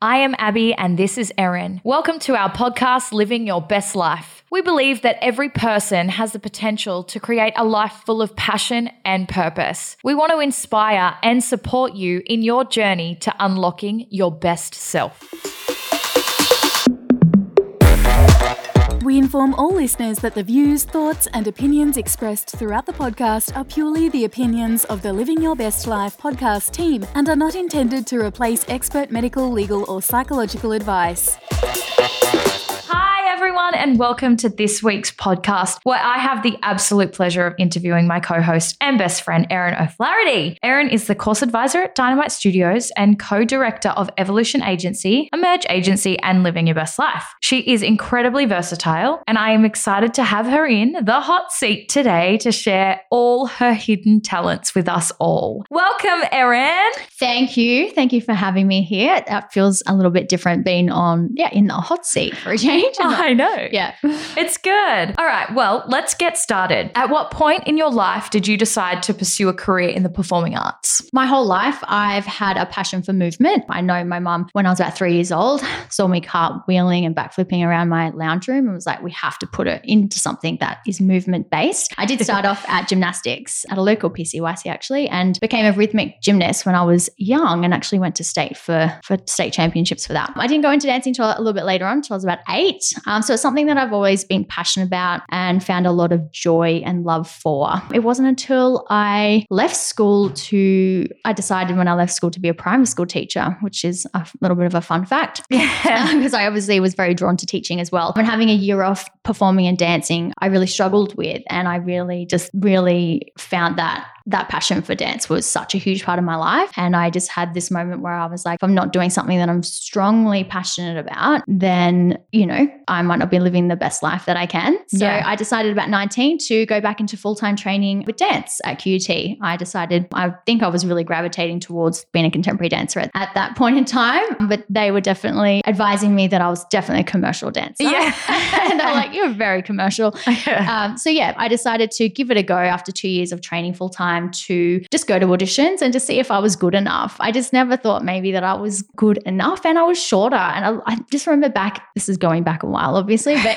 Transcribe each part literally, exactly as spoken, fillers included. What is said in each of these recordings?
I am Abby and this is Erin. Welcome to our podcast, Living Your Best Life. We believe that every person has the potential to create a life full of passion and purpose. We want to inspire and support you in your journey to unlocking your best self. We inform all listeners that the views, thoughts, and opinions expressed throughout the podcast are purely the opinions of the Living Your Best Life podcast team and are not intended to replace expert medical, legal, or psychological advice. Hi, everyone, and welcome to this week's podcast, where I have the absolute pleasure of interviewing my co-host and best friend, Erin O'Flaherty. Erin is the course advisor at Dynamite Studios and co-director of Evolution Agency, Emerge Agency, and Living Your Best Life. She is incredibly versatile, and I am excited to have her in the hot seat today to share all her hidden talents with us all. Welcome, Erin. Thank you. Thank you for having me here. That feels a little bit different being on, yeah, in the hot seat for a change. I know. Yeah. It's good. All right. Well, let's get started. At what point in your life did you decide to pursue a career in the performing arts? My whole life, I've had a passion for movement. I know my mum, when I was about three years old, saw me cartwheeling and backflipping around my lounge room and was like, we have to put it into something that is movement based. I did start off at gymnastics at a local P C Y C actually, and became a rhythmic gymnast when I was young and actually went to state for, for state championships for that. I didn't go into dancing until a little bit later on, until I was about eight. Um, so it's something that I've always been passionate about and found a lot of joy and love for. It wasn't until I left school to, I decided when I left school to be a primary school teacher, which is a little bit of a fun fact. Yeah. Because I obviously was very drawn to teaching as well. And having a year off performing and dancing, I really struggled with, and I really just really found that that passion for dance was such a huge part of my life. And I just had this moment where I was like, if I'm not doing something that I'm strongly passionate about, then, you know, I might not be living the best life that I can. So yeah. I decided about nineteen to go back into full-time training with dance at Q U T. I decided, I think I was really gravitating towards being a contemporary dancer at, at that point in time, but they were definitely advising me that I was definitely a commercial dancer. Yeah. And they're like, you're very commercial. Yeah. Um, so yeah, I decided to give it a go after two years of training full-time to just go to auditions and to see if I was good enough. I just never thought maybe that I was good enough, and I was shorter. And I, I just remember back, this is going back a while, obviously, but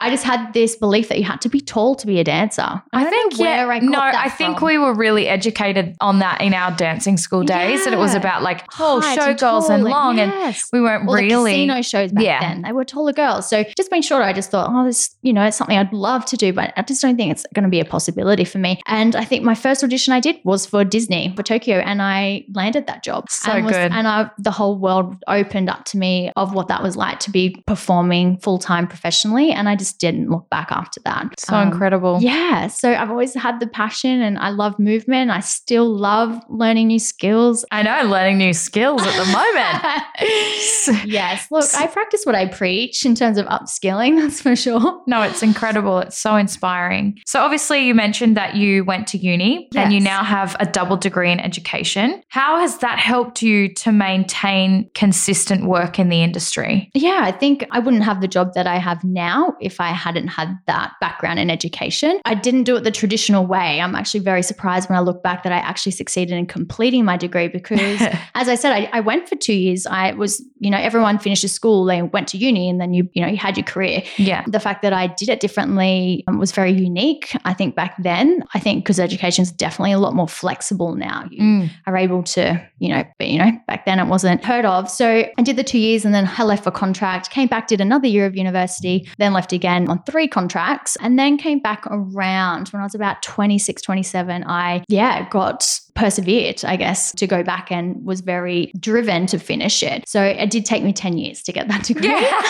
I just had this belief that you had to be tall to be a dancer. I, I don't think know where yeah, I got no, that No, I think from. We were really educated on that in our dancing school days, yeah. that it was about like, oh, show girls and long, and, yes. and we weren't well, really. The casino shows back yeah. then, they were taller girls. So just being shorter, I just thought, oh, this, you know, it's something I'd love to do, but I just don't think it's going to be a possibility for me. And I think my first audition I did was for Disney, for Tokyo, and I landed that job. So and was, good. And I, the whole world opened up to me of what that was like to be performing full-time professionally, and I just didn't look back after that. So um, incredible. Yeah. So I've always had the passion, and I love movement. I still love learning new skills. I know, learning new skills at the moment. Yes. Look, I practice what I preach in terms of upskilling, that's for sure. No, it's incredible. It's so inspiring. So obviously you mentioned that you went to uni. Yes. And you now have a double degree in education. How has that helped you to maintain consistent work in the industry? Yeah, I think I wouldn't have the job that I have now if I hadn't had that background in education. I didn't do it the traditional way. I'm actually very surprised when I look back that I actually succeeded in completing my degree because, as I said, I, I went for two years. I was, you know, everyone finishes school, they went to uni, and then you, you know, you had your career. Yeah. The fact that I did it differently was very unique, I think, back then. I think because education's definitely a lot more flexible now. You mm. are able to, you know, but you know, back then it wasn't heard of. So I did the two years and then I left for contract, came back, did another year of university, then left again on three contracts, and then came back around when I was about twenty-six, twenty-seven. I, yeah, got persevered, I guess, to go back and was very driven to finish it. So it did take me ten years to get that degree. Yeah.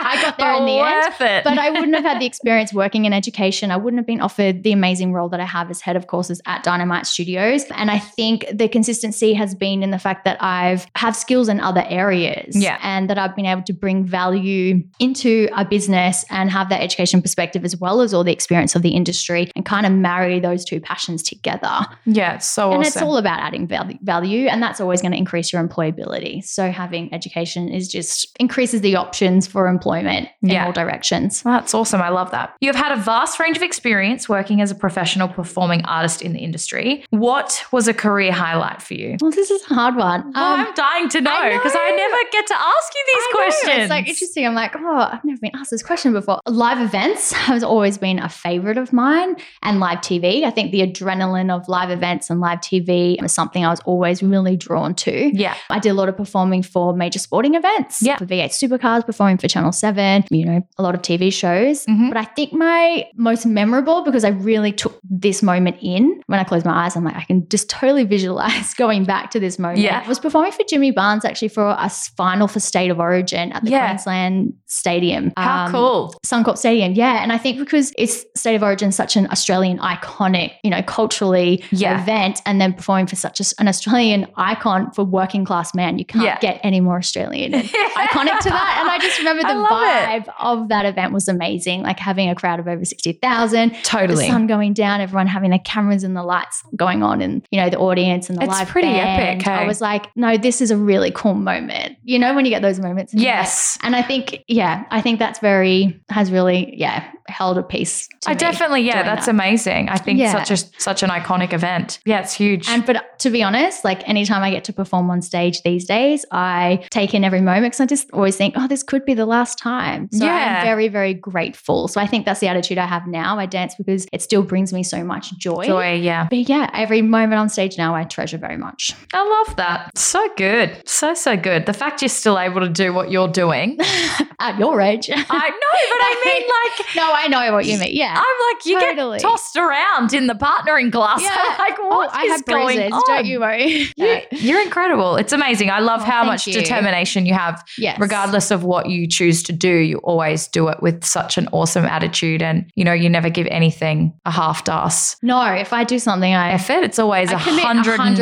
I got there but in the worth end. It. But I wouldn't have had the experience working in education. I wouldn't have been offered the amazing role that I have as head of courses at Dynamite Studios. And I think the consistency has been in the fact that I've have skills in other areas, yeah. and that I've been able to bring value into a business and have that education perspective as well as all the experience of the industry and kind of marry those two passions together. Yeah, so And it's all about adding value, value and that's always going to increase your employability. So having education is just increases the options for employment in yeah. all directions. Well, that's awesome. I love that. You've had a vast range of experience working as a professional performing artist in the industry. What was a career highlight for you? Well, this is a hard one. Um, well, I'm dying to know because I, I never get to ask you these I questions. Know. It's like interesting. I'm like, oh, I've never been asked this question before. Live events has always been a favorite of mine, and live T V. I think the adrenaline of live events and live T V is something I was always really drawn to. Yeah. I did a lot of performing for major sporting events, yeah. for V eight Supercars, performing for Channel seven, you know, a lot of T V shows. Mm-hmm. But I think my most memorable, because I really took this moment in, when I close my eyes, I'm like, I can just totally visualize going back to this moment. Yeah. I was performing for Jimmy Barnes actually for a final for State of Origin at the yeah. Queensland Stadium. How um, cool. Suncorp Stadium. Yeah. And I think because it's State of Origin, such an Australian iconic, you know, culturally yeah. event, and then performing for such a, an Australian icon for working class man, you can't yeah. get any more Australian and iconic to that. And I just remember the vibe it. of that event was amazing. Like having a crowd of over sixty thousand. Totally. The sun going down, everyone having their cameras and the lights going on and, you know, the audience and the it's live It's pretty band. epic. Hey? I was like, no, this is a really cool moment. You know, when you get those moments. Yes. And I think, yeah, I think that's very, has really, yeah, held a piece to I me definitely, yeah, that's that. amazing. I think yeah. such a such an iconic event. Yeah, it's huge. And but to be honest, like anytime I get to perform on stage these days, I take in every moment because I just always think, oh, this could be the last time. So yeah. I'm very, very grateful. So I think that's the attitude I have now. I dance because it still brings me so much joy. Joy, yeah. But yeah, every moment on stage now I treasure very much. I love that. So good. So, so good. The fact you're still able to do what you're doing. At your age. I know, but I mean like. No, I know what you mean. Yeah. I'm like, you totally. get tossed around in the partnering glass. Yeah. I'm like, what oh, I is have going bruises. on? Don't you worry. No. You're incredible. It's amazing. I love oh, how much you. determination you have. Yes. Regardless of what you choose to do, you always do it with such an awesome attitude. And, you know, you never give anything a half dose. No, if I do something, I effort. It's always a hundred and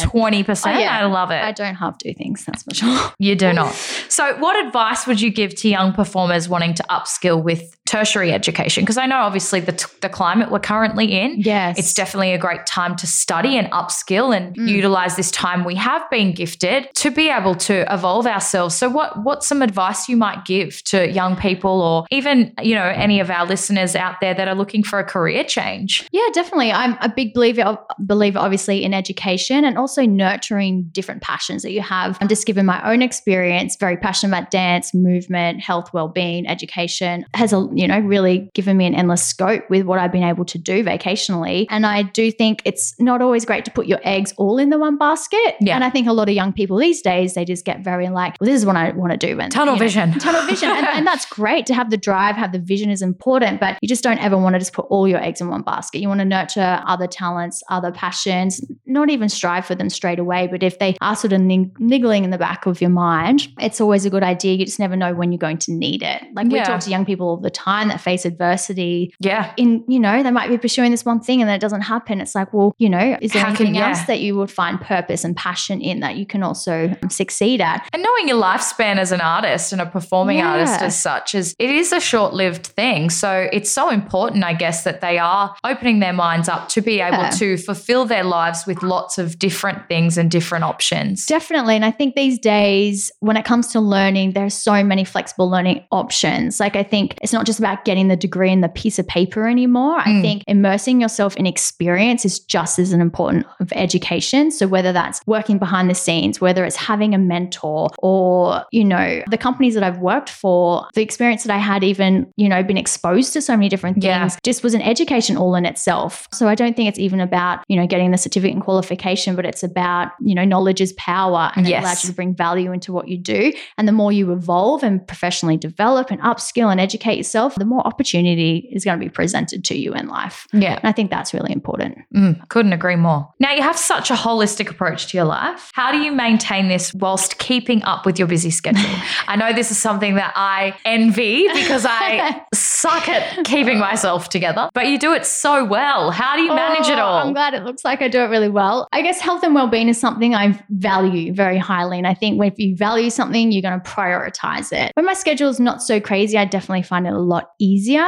twenty percent. I love it. I don't half do things. That's for sure. You do not. So what advice would you give to young performers wanting to upskill with tertiary education? Because I know obviously the, t- the climate we're currently in, yes, it's definitely a great time to study and upskill and mm. utilize this time we have been gifted to be able to evolve ourselves. So what what's some advice you might give to young people or even, you know, any of our listeners out there that are looking for a career change? Yeah, definitely. I'm a big believer, of, believer obviously in education and also nurturing different passions that you have. I'm just given my own experience, very passionate about dance, movement, health, wellbeing, education has a, you know, really given me an endless scope with what I've been able to do vocationally. And I do think it's not always great to put your eggs all in the one basket. Yeah. And I think a lot of young people these days, they just get very like, well, this is what I want to do. And, tunnel, you know, vision. Tunnel vision. And, and that's great to have the drive, have the vision is important, but you just don't ever want to just put all your eggs in one basket. You want to nurture other talents, other passions, not even strive for them straight away. But if they are sort of ning- niggling in the back of your mind, it's always a good idea. You just never know when you're going to need it. Like we yeah. talk to young people all the time that face adversity. Yeah. In, you know, they might be pursuing this one thing and then it doesn't happen. It's like, well, you know, is there How anything can, yeah. else that you would find purpose and passion in that you can also succeed at? And knowing your lifespan as an artist and a performing yeah. artist as such is, it is a short-lived thing. So it's so important, I guess, that they are opening their minds up to be able yeah. to fulfill their lives with lots of different things and different options. Definitely. And I think these days when it comes to learning, there's so many flexible learning options. Like I think it's not just about getting the degree and the piece of paper anymore. I mm. think immersing yourself in experience is just as important of education. So whether that's working behind the scenes, whether it's having a mentor or, you know, the companies that I've worked for, the experience that I had even, you know, been exposed to so many different things yeah. just was an education all in itself. So I don't think it's even about, you know, getting the certificate and qualification, but it's about, you know, knowledge is power and yes. it allows you to bring value into what you do. And the more you evolve and professionally develop and upskill and educate yourself, the more opportunity is going to be presented to you in life. Yeah. And I think that's really important. Mm, couldn't agree more. Now, you have such a holistic approach to your life. How do you maintain this whilst keeping up with your busy schedule? I know this is something that I envy because I suck at keeping myself together, but you do it so well. How do you manage oh, it all? I'm glad it looks like I do it really well. I guess health and well-being is something I value very highly. And I think when you value something, you you're going to prioritize it. When my schedule's not so crazy, I definitely find it a lot easier.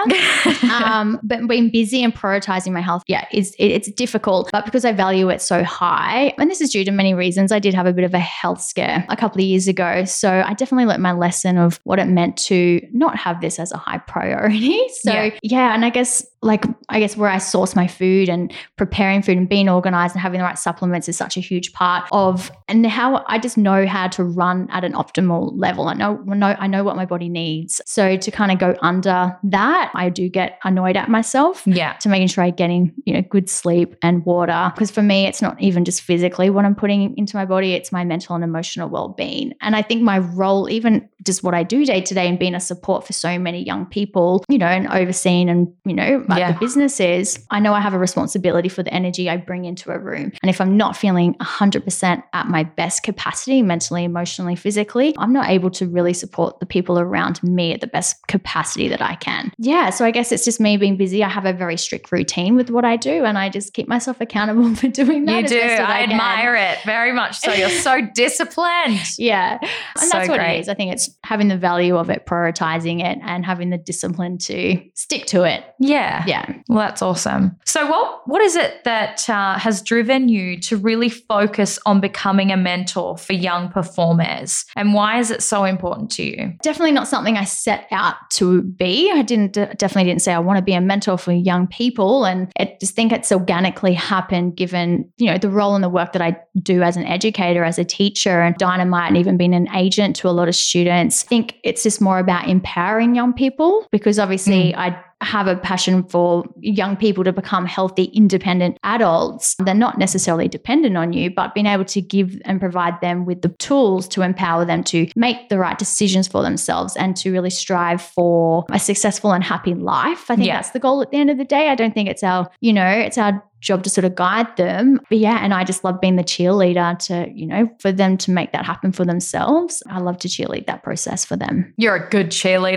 um, but being busy and prioritizing my health, yeah, is it, it's difficult. But because I value it so high, and this is due to many reasons, I did have a bit of a health scare a couple of years ago. So I definitely learned my lesson of what it meant to not have this as a high priority. So yeah, yeah and I guess like, I guess where I source my food and preparing food and being organized and having the right supplements is such a huge part of, and how I just know how to run at an optimal level. I know, know I know what my body needs. So to kind of go under that, I do get annoyed at myself. Yeah. To making sure I'm getting, you know, good sleep and water. Because for me, it's not even just physically what I'm putting into my body, it's my mental and emotional well-being. And I think my role, even just what I do day to day and being a support for so many young people, you know, and overseeing and, you know, yeah. the businesses, I know I have a responsibility for the energy I bring into a room. And if I'm not feeling one hundred percent at my best capacity, mentally, emotionally, physically, I'm not able to really support the people around me at the best capacity that I can. Yeah. So I guess it's just me being busy. I have a very strict routine with what I do and I just keep myself accountable for doing that. You do. I, I admire it very much. So you're so disciplined. Yeah. And so that's what great. It is. I think it's having the value of it, prioritizing it and having the discipline to stick to it. Yeah. Yeah. Well, that's awesome. So what what is it that uh, has driven you to really focus on becoming a mentor for young performers and why is it so important to you? Definitely not something I set out to be. I didn't definitely didn't say I want to be a mentor for young people, and I just think it's organically happened given, you know, the role and the work that I do as an educator, as a teacher and Dynamite and even being an agent to a lot of students. I think it's just more about empowering young people because obviously mm. I have a passion for young people to become healthy, independent adults. They're not necessarily dependent on you, but being able to give and provide them with the tools to empower them to make the right decisions for themselves and to really strive for a successful and happy life. I think yeah. that's the goal at the end of the day. I don't think it's our, you know, it's our job to sort of guide them. But yeah, and I just love being the cheerleader to, you know, for them to make that happen for themselves. I love to cheerlead that process for them. You're a good cheerleader.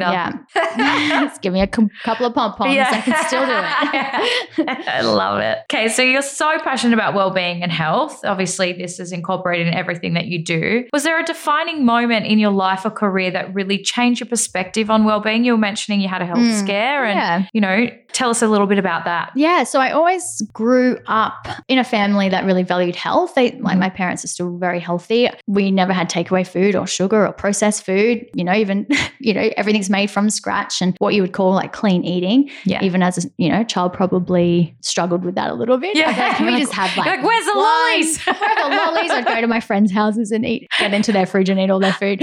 Yeah. Just give me a com- couple of pom-poms. Yeah. I can still do it. I love it. Okay. So you're so passionate about well-being and health. Obviously, this is incorporated in everything that you do. Was there a defining moment in your life or career that really changed your perspective on well-being? You were mentioning you had a health mm, scare and, yeah. you know, tell us a little bit about that. Yeah. So I always grew up in a family that really valued health. They, like my parents are still very healthy. We never had takeaway food or sugar or processed food. You know, even, you know, everything's made from scratch and what you would call like clean eating. Yeah. Even as a, you know, child probably struggled with that a little bit. Yeah. Like, can we just have like, like where's the lollies? Where are the lollies? I'd go to my friends' houses and eat, get into their fridge and eat all their food.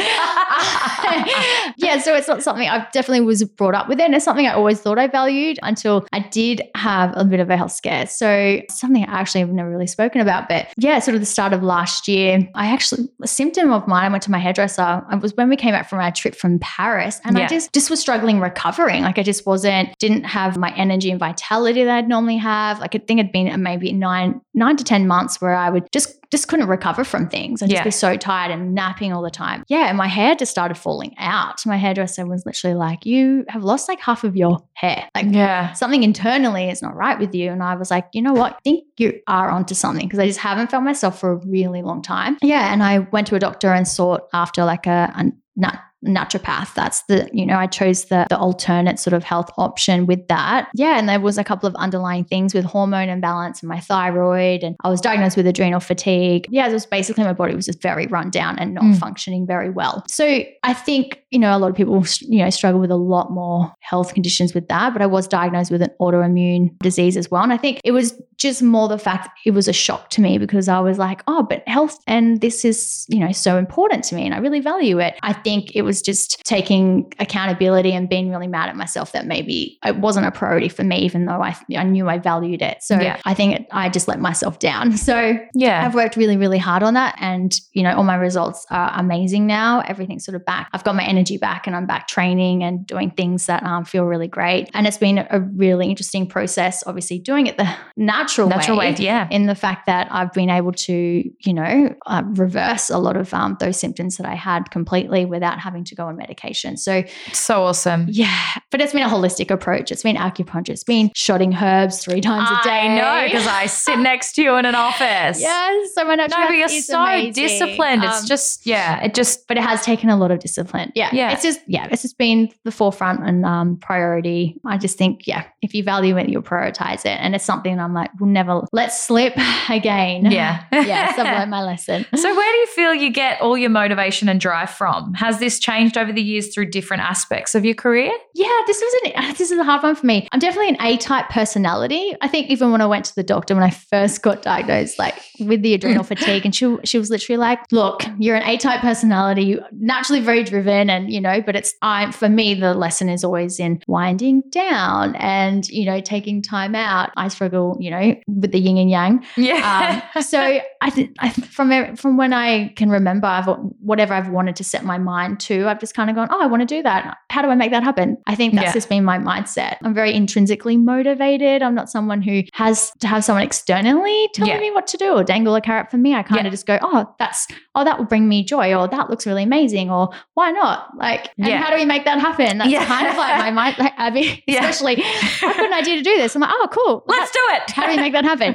Yeah. So it's not something I definitely was brought up with it. And it's something I always thought I valued until I did have a bit of a health scare. So something I actually have never really spoken about, but yeah, sort of the start of last year, I actually, a symptom of mine, I went to my hairdresser. It was when we came back from our trip from Paris and yeah. I just, just was struggling recovering. Like I just wasn't, didn't have my energy and vitality that I'd normally have. Like I think it'd been maybe nine, nine to ten months where I would just just couldn't recover from things. I'd yeah. just be so tired and napping all the time. Yeah. And my hair just started falling out. My hairdresser was literally like, you have lost like half of your hair. Like yeah. something internally is not right with you. And I was like, you know what? I think you are onto something because I just haven't found myself for a really long time. Yeah. And I went to a doctor and sought after like a, a nut. naturopath. That's the, you know, I chose the, the alternate sort of health option with that. Yeah. And there was a couple of underlying things with hormone imbalance and my thyroid. And I was diagnosed with adrenal fatigue. Yeah. It was basically my body was just very run down and not mm. functioning very well. So I think, you know, a lot of people, you know, struggle with a lot more health conditions with that, but I was diagnosed with an autoimmune disease as well. And I think it was just more the fact that it was a shock to me because I was like, oh, but health and this is, you know, so important to me and I really value it. I think it was just taking accountability and being really mad at myself that maybe it wasn't a priority for me, even though I, I knew I valued it. So yeah. I think it, I just let myself down. So yeah, I've worked really, really hard on that. And, you know, all my results are amazing now. Everything's sort of back. I've got my energy energy back and I'm back training and doing things that um, feel really great. And it's been a really interesting process, obviously doing it the natural, natural way, way yeah. in the fact that I've been able to, you know, uh, reverse a lot of um, those symptoms that I had completely without having to go on medication. So, so awesome. Yeah. But it's been a holistic approach. It's been acupuncture. It's been shotting herbs three times I a day. I know, because I sit next to you in an office. Yes. So my naturopath no, but you're is so amazing. Disciplined. Um, it's just, yeah, it just, but it has taken a lot of discipline. Yeah. yeah. It's just, yeah, it's just been the forefront and um, priority. I just think, yeah, if you value it, you'll prioritize it. And it's something I'm like, we'll never let slip again. Yeah. yeah. So I've learned my lesson. So where do you feel you get all your motivation and drive from? Has this changed over the years through different aspects of your career? Yeah, this was an, this is a hard one for me. I'm definitely an A-type personality. I think even when I went to the doctor, when I first got diagnosed, like with the adrenal fatigue, and she she was literally like, look, you're an A-type personality, you're naturally very driven and, you know, but it's, I for me, the lesson is always in winding down and, you know, taking time out. I struggle, you know, with the yin and yang. Yeah. Um, so I, th- I from from when I can remember, I've whatever I've wanted to set my mind to, I've just kind of gone, oh, I want to do that. How do I make that happen? I think that's yeah. just been my mindset. I'm very intrinsically motivated. I'm not someone who has to have someone externally telling yeah. me what to do or dangle a carrot for me. I kind of yeah. just go, oh, that's, oh, that will bring me joy, or that looks really amazing, or why not? Like, and yeah. how do we make that happen? That's yeah. kind of like my mind, like Abby, yeah. especially, I've got an idea to do this. I'm like, oh, cool. Let's how, do it. How do we make that happen?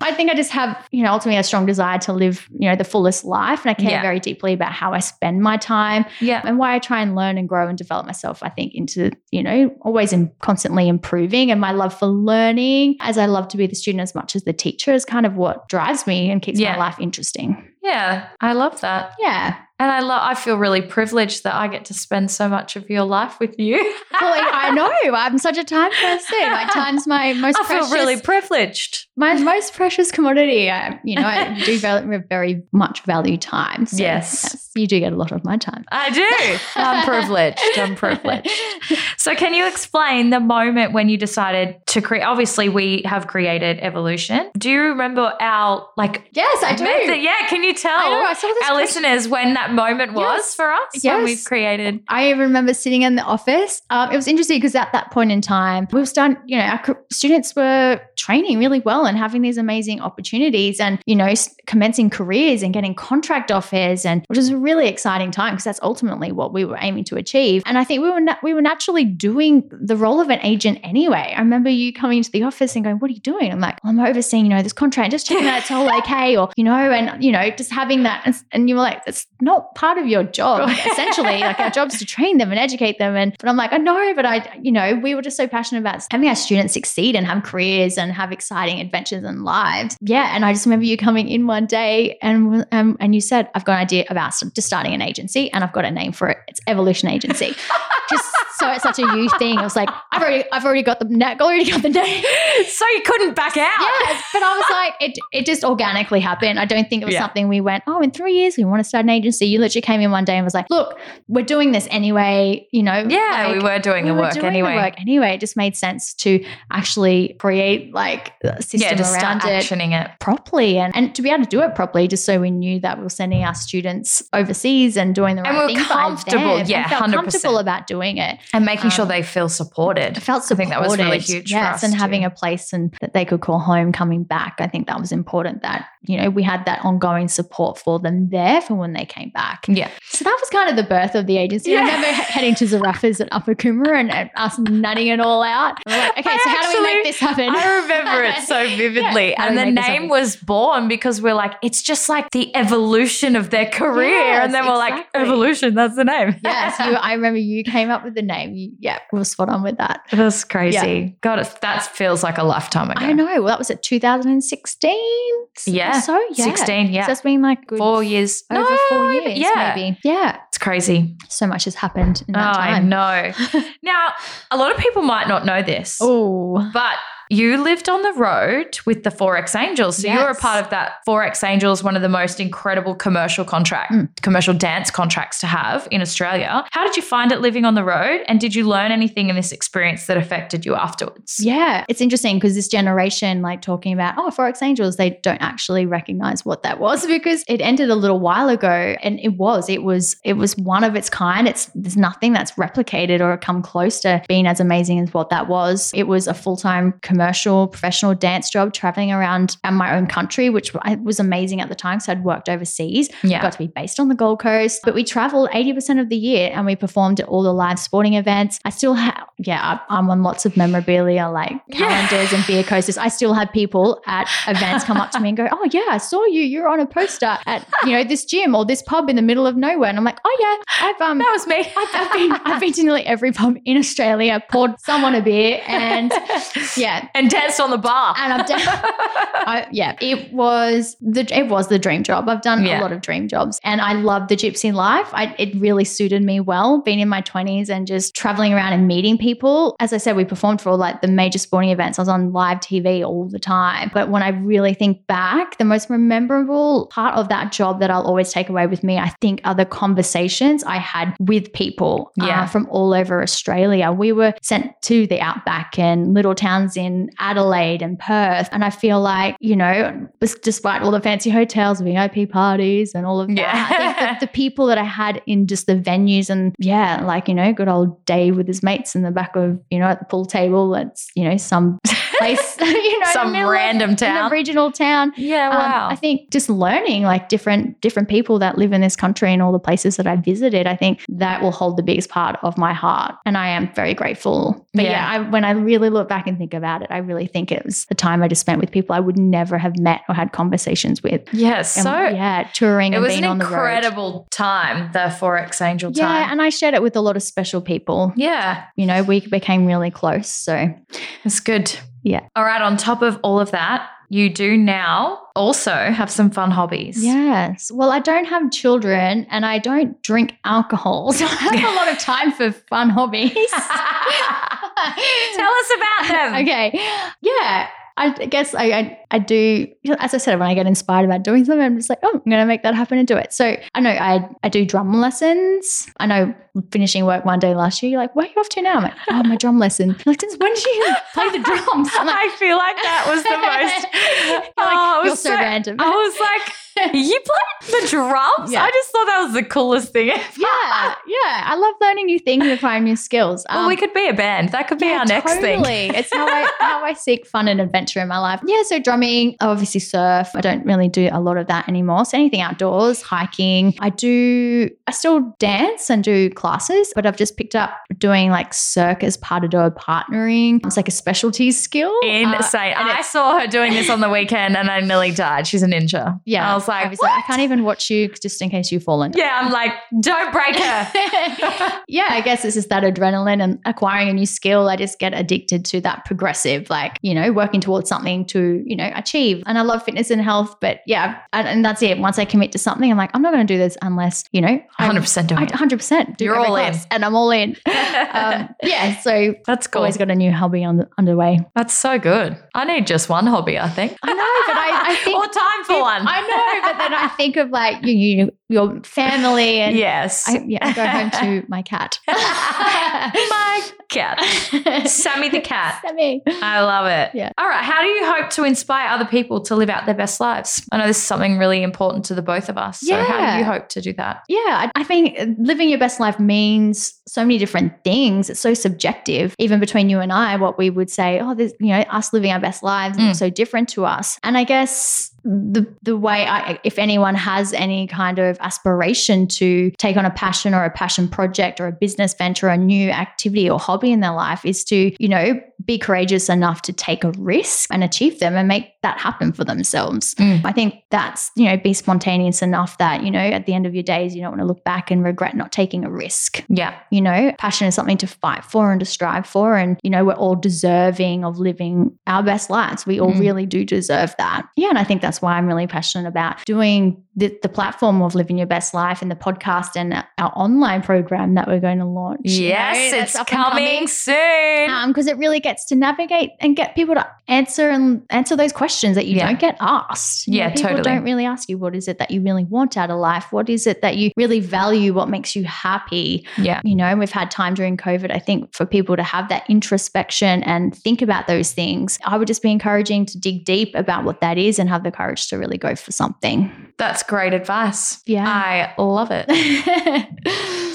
I think I just have, you know, ultimately a strong desire to live, you know, the fullest life. And I care yeah. very deeply about how I spend my time yeah. and why I try and learn and grow and develop myself, I think, into, you know, always in constantly improving. And my love for learning, as I love to be the student as much as the teacher, is kind of what drives me and keeps yeah. my life interesting. Yeah, I love that. Yeah. And I love, I feel really privileged that I get to spend so much of your life with you. Well, I know. I'm such a time person. Like, time's my most I precious. I feel really privileged. My most precious commodity. I, you know, I do very, very much value time. So yes. You do get a lot of my time. I do. I'm privileged. I'm privileged. So can you explain the moment when you decided to create? Obviously, we have created Evolution. Do you remember our, like. Yes, I do. Method? Yeah, can you tell I know, I saw this our question. Listeners when that moment was yes. for us yes. when we've created. I remember sitting in the office. Um, it was interesting because at that point in time, we were starting, you know, our students were training really well and having these amazing opportunities and, you know, commencing careers and getting contract offers, and which is a really exciting time because that's ultimately what we were aiming to achieve. And I think we were na- we were naturally doing the role of an agent anyway. I remember you coming into the office and going, what are you doing? I'm like, oh, I'm overseeing, you know, this contract, just checking that it's all okay, or, you know, and, you know, just having that. And, and you were like, it's not part of your job, essentially. Like, our job's to train them and educate them. And but I'm like, I know, but I, you know, we were just so passionate about having our students succeed and have careers and have exciting adventures and lives. Yeah. And I just remember you coming in one day and um, and you said, I've got an idea about just starting an agency and I've got a name for it. It's Evolution Agency. Just so it's such a you thing. I was like, I've already, I've already got the I've already got the name. So you couldn't back out. Yeah, but I was like, it, it just organically happened. I don't think it was yeah. something we went, oh, in three years we want to start an agency. You literally came in one day and was like, look, we're doing this anyway, you know. Yeah, like, we were doing we the work were doing anyway. The work anyway, it just made sense to actually create like a system yeah, to around start it, actioning it properly, and, and to be able to do it properly, just so we knew that we were sending our students overseas and doing the right and we were thing. Comfortable, yeah, and felt one hundred percent. Comfortable about doing it. And making um, sure they feel supported. I felt supported. I think that was really huge yes, for us. Yes, and too. Having a place and that they could call home coming back. I think that was important that, you know, we had that ongoing support for them there for when they came back. Yeah. So that was kind of the birth of the agency. Yeah. I remember heading to Zarafa's at Upper Coomera and, and us nutting it all out. We're like, okay, I so actually, how do we make this happen? I remember it so vividly. Yeah. And the name was born because we're like, it's just like the evolution of their career. Yes, and then we're exactly. like, evolution, that's the name. Yes. Yeah, so I remember you came up with the name. You, yeah, we were spot on with that. It was crazy. Yeah. God, it, that feels like a lifetime ago. I know. Well, that was at two thousand sixteen. Yeah. So, yeah. sixteen, yeah. So it's been like good four years. Over no, four years, yeah. maybe. Yeah. It's crazy. So much has happened in that oh, time. I know. Now, a lot of people might not know this. Oh. But You lived on the road with the four X Angels. So yes. You're a part of that. four X Angels, one of the most incredible commercial contract, mm. commercial dance contracts to have in Australia. How did you find it living on the road? And did you learn anything in this experience that affected you afterwards? Yeah, it's interesting because this generation, like talking about, oh, four X Angels, they don't actually recognize what that was because it ended a little while ago. And it was, it was, it was one of its kind. It's, there's nothing that's replicated or come close to being as amazing as what that was. It was a full-time commercial, professional dance job, traveling around my own country, which was amazing at the time. So I'd worked overseas, yeah. got to be based on the Gold Coast, but we traveled eighty percent of the year and we performed at all the live sporting events. I still have, yeah, I'm on lots of memorabilia, like calendars and beer coasters. I still have people at events come up to me and go, oh yeah, I saw you. You're on a poster at, you know, this gym or this pub in the middle of nowhere. And I'm like, oh yeah, I've, um, that was me. I've, I've been, I've been to nearly every pub in Australia, poured someone a beer and yeah. And danced on the bar. And I've done, I, yeah, it was the it was the dream job. I've done yeah. a lot of dream jobs, and I love the gypsy life. I, it really suited me well, being in my twenties and just traveling around and meeting people. As I said, we performed for all like the major sporting events. I was on live T V all the time. But when I really think back, the most memorable part of that job that I'll always take away with me, I think, are the conversations I had with people yeah. uh, from all over Australia. We were sent to the outback and little towns in Adelaide and Perth. And I feel like, you know, despite all the fancy hotels, V I P parties and all of that, yeah. I think the, the people that I had in just the venues and yeah, like, you know, good old Dave with his mates in the back of, you know, at the pool table, it's, you know, some place, you know, some random of, town, in a regional town. Yeah. Wow. Um, I think just learning like different, different people that live in this country and all the places that I visited, I think that will hold the biggest part of my heart. And I am very grateful. But yeah, yeah I, when I really look back and think about it, I really think it was the time I just spent with people I would never have met or had conversations with. Yes. Yeah, so yeah, touring and being on the road. It was an incredible time, the four X Angel yeah, time. Yeah. And I shared it with a lot of special people. Yeah. You know, we became really close. So it's good. Yeah. All right. On top of all of that, you do now also have some fun hobbies. Yes. Well, I don't have children and I don't drink alcohol. So I have a lot of time for fun hobbies. Tell us about them. Okay. Yeah. I guess I, I I do, as I said, when I get inspired about doing something, I'm just like, oh, I'm going to make that happen and do it. So I know I I do drum lessons. I know finishing work one day last year, you're like, where are you off to now? I'm like, oh, my drum lesson. I'm like, since when did you play the drums? Like, I feel like that was the most, you're, like, oh, you're so, so random. I was like, you played the drums? Yeah. I just thought that was the coolest thing ever. Yeah, yeah. I love learning new things and acquiring new skills. Um, well, we could be a band. That could be yeah, our next totally. thing. Totally. It's how I, how I seek fun and adventure in my life. Yeah, so drumming, obviously surf. I don't really do a lot of that anymore. So anything outdoors, hiking. I do, I still dance and do classes, but I've just picked up doing like circus pas de deux partnering. It's like a specialty skill. Insane. Uh, I saw her doing this on the weekend and I nearly died. She's a ninja. Yeah. I was like, I, was like, I can't even watch you just in case you fall in. Yeah, I'm like, don't break her. Yeah, I guess it's just that adrenaline and acquiring a new skill. I just get addicted to that progressive, like, you know, working towards something to, you know, achieve. And I love fitness and health, but yeah, and, and that's it. Once I commit to something, I'm like, I'm not going to do this unless, you know, one hundred percent doing it. one hundred percent. Do You're all class. in. And I'm all in. um, yeah, so that's cool. Always got a new hobby on the, underway. That's so good. I need just one hobby, I think. I know, but I, I think. Or time for one. I know. No, but then I think of like you, you your family and yes. I, yeah, I go home to my cat. My cat. Sammy the cat. Sammy. I love it. Yeah. All right. How do you hope to inspire other people to live out their best lives? I know this is something really important to the both of us. So yeah. How do you hope to do that? Yeah. I, I think living your best life means so many different things. It's so subjective. Even between you and I, what we would say, oh, there's, you know, us living our best lives mm. is so different to us. And I guess the the way I, if anyone has any kind of aspiration to take on a passion or a passion project or a business venture or a new activity or hobby in their life is to, you know, be courageous enough to take a risk and achieve them and make that happen for themselves. Mm. I think that's, you know, be spontaneous enough that, you know, at the end of your days, you don't want to look back and regret not taking a risk. Yeah. You know, passion is something to fight for and to strive for. And, you know, we're all deserving of living our best lives. We all mm. really do deserve that. Yeah. And I think that's why I'm really passionate about doing the, the platform of Living Your Best Life and the podcast and our online program that we're going to launch. Yes, you know, it's coming, coming soon. Because um, it really gets to navigate and get people to answer and answer those questions that you yeah. don't get asked. You yeah, know, people totally. People don't really ask you, what is it that you really want out of life? What is it that you really value? What makes you happy? Yeah. You know, we've had time during COVID, I think, for people to have that introspection and think about those things. I would just be encouraging to dig deep about what that is and have the courage to really go for something. That's great advice. Yeah. I love it.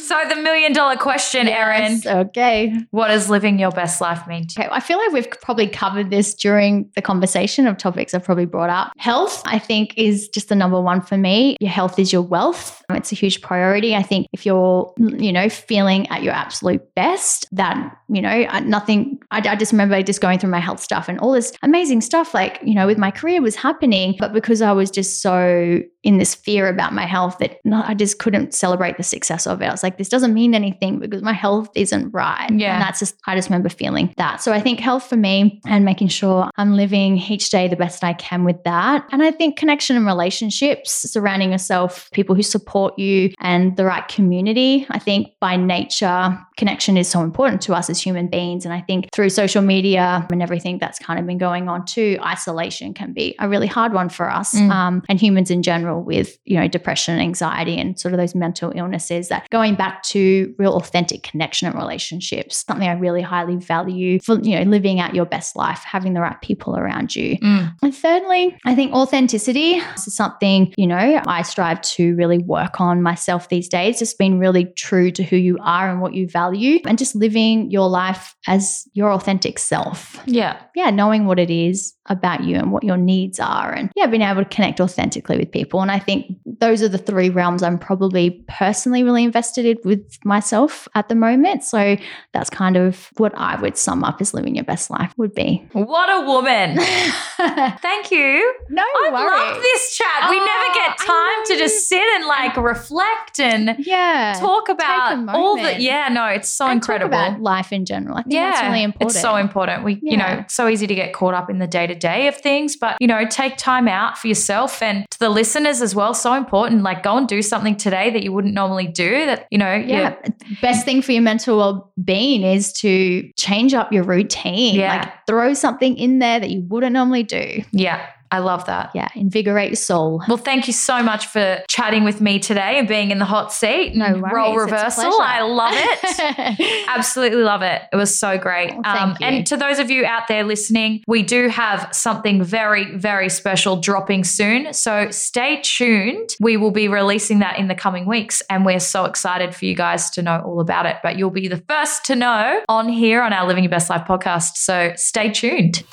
So the million dollar question, Erin. Yes, okay. What does living your best life mean to you? Okay, I feel like we've probably covered this during the conversation of topics I've probably brought up. Health, I think, is just the number one for me. Your health is your wealth. It's a huge priority. I think if you're, you know, feeling at your absolute best, that, you know, nothing, I, I just remember just going through my health stuff and all this amazing stuff, like, you know, with my career was happening, but because I was just so in this fear about my health that I just couldn't celebrate the success of it. I was like, this doesn't mean anything because my health isn't right. Yeah. And that's just, I just remember feeling that. So I think health for me and making sure I'm living each day the best I can with that. And I think connection and relationships, surrounding yourself, people who support you and the right community. I think by nature, connection is so important to us as human beings. And I think through social media and everything that's kind of been going on too, isolation can be a really hard one for us mm. um, and humans in general, with, you know, depression, anxiety, and sort of those mental illnesses. That going back to real authentic connection and relationships, something I really highly value for, you know, living out your best life, having the right people around you. Mm. And thirdly, I think authenticity. This is something, you know, I strive to really work on myself these days, just being really true to who you are and what you value and just living your life as your authentic self. Yeah. Yeah. Knowing what it is about you and what your needs are, and yeah, being able to connect authentically with people. And I think those are the three realms I'm probably personally really invested in with myself at the moment. So that's kind of what I would sum up as living your best life would be. What a woman. Thank you. No I worries. Love this chat. Oh, we never get time to just sit and like reflect and yeah, talk about all the, yeah, no, it's so and incredible. Talk about life in general. I think yeah, that's really important. It's so important. We, yeah. you know, it's so easy to get caught up in the day to day of things, but you know, take time out for yourself. And to the listeners as well, so important, like go and do something today that you wouldn't normally do, that, you know, yeah, best thing for your mental well-being is to change up your routine, yeah. like throw something in there that you wouldn't normally do. Yeah, I love that. Yeah, invigorate your soul. Well, thank you so much for chatting with me today and being in the hot seat. No worries. Role reversal. I love it. Absolutely love it. It was so great. Oh, thank um, you. And to those of you out there listening, we do have something very, very special dropping soon. So stay tuned. We will be releasing that in the coming weeks, and we're so excited for you guys to know all about it. But you'll be the first to know on here on our Living Your Best Life podcast. So stay tuned.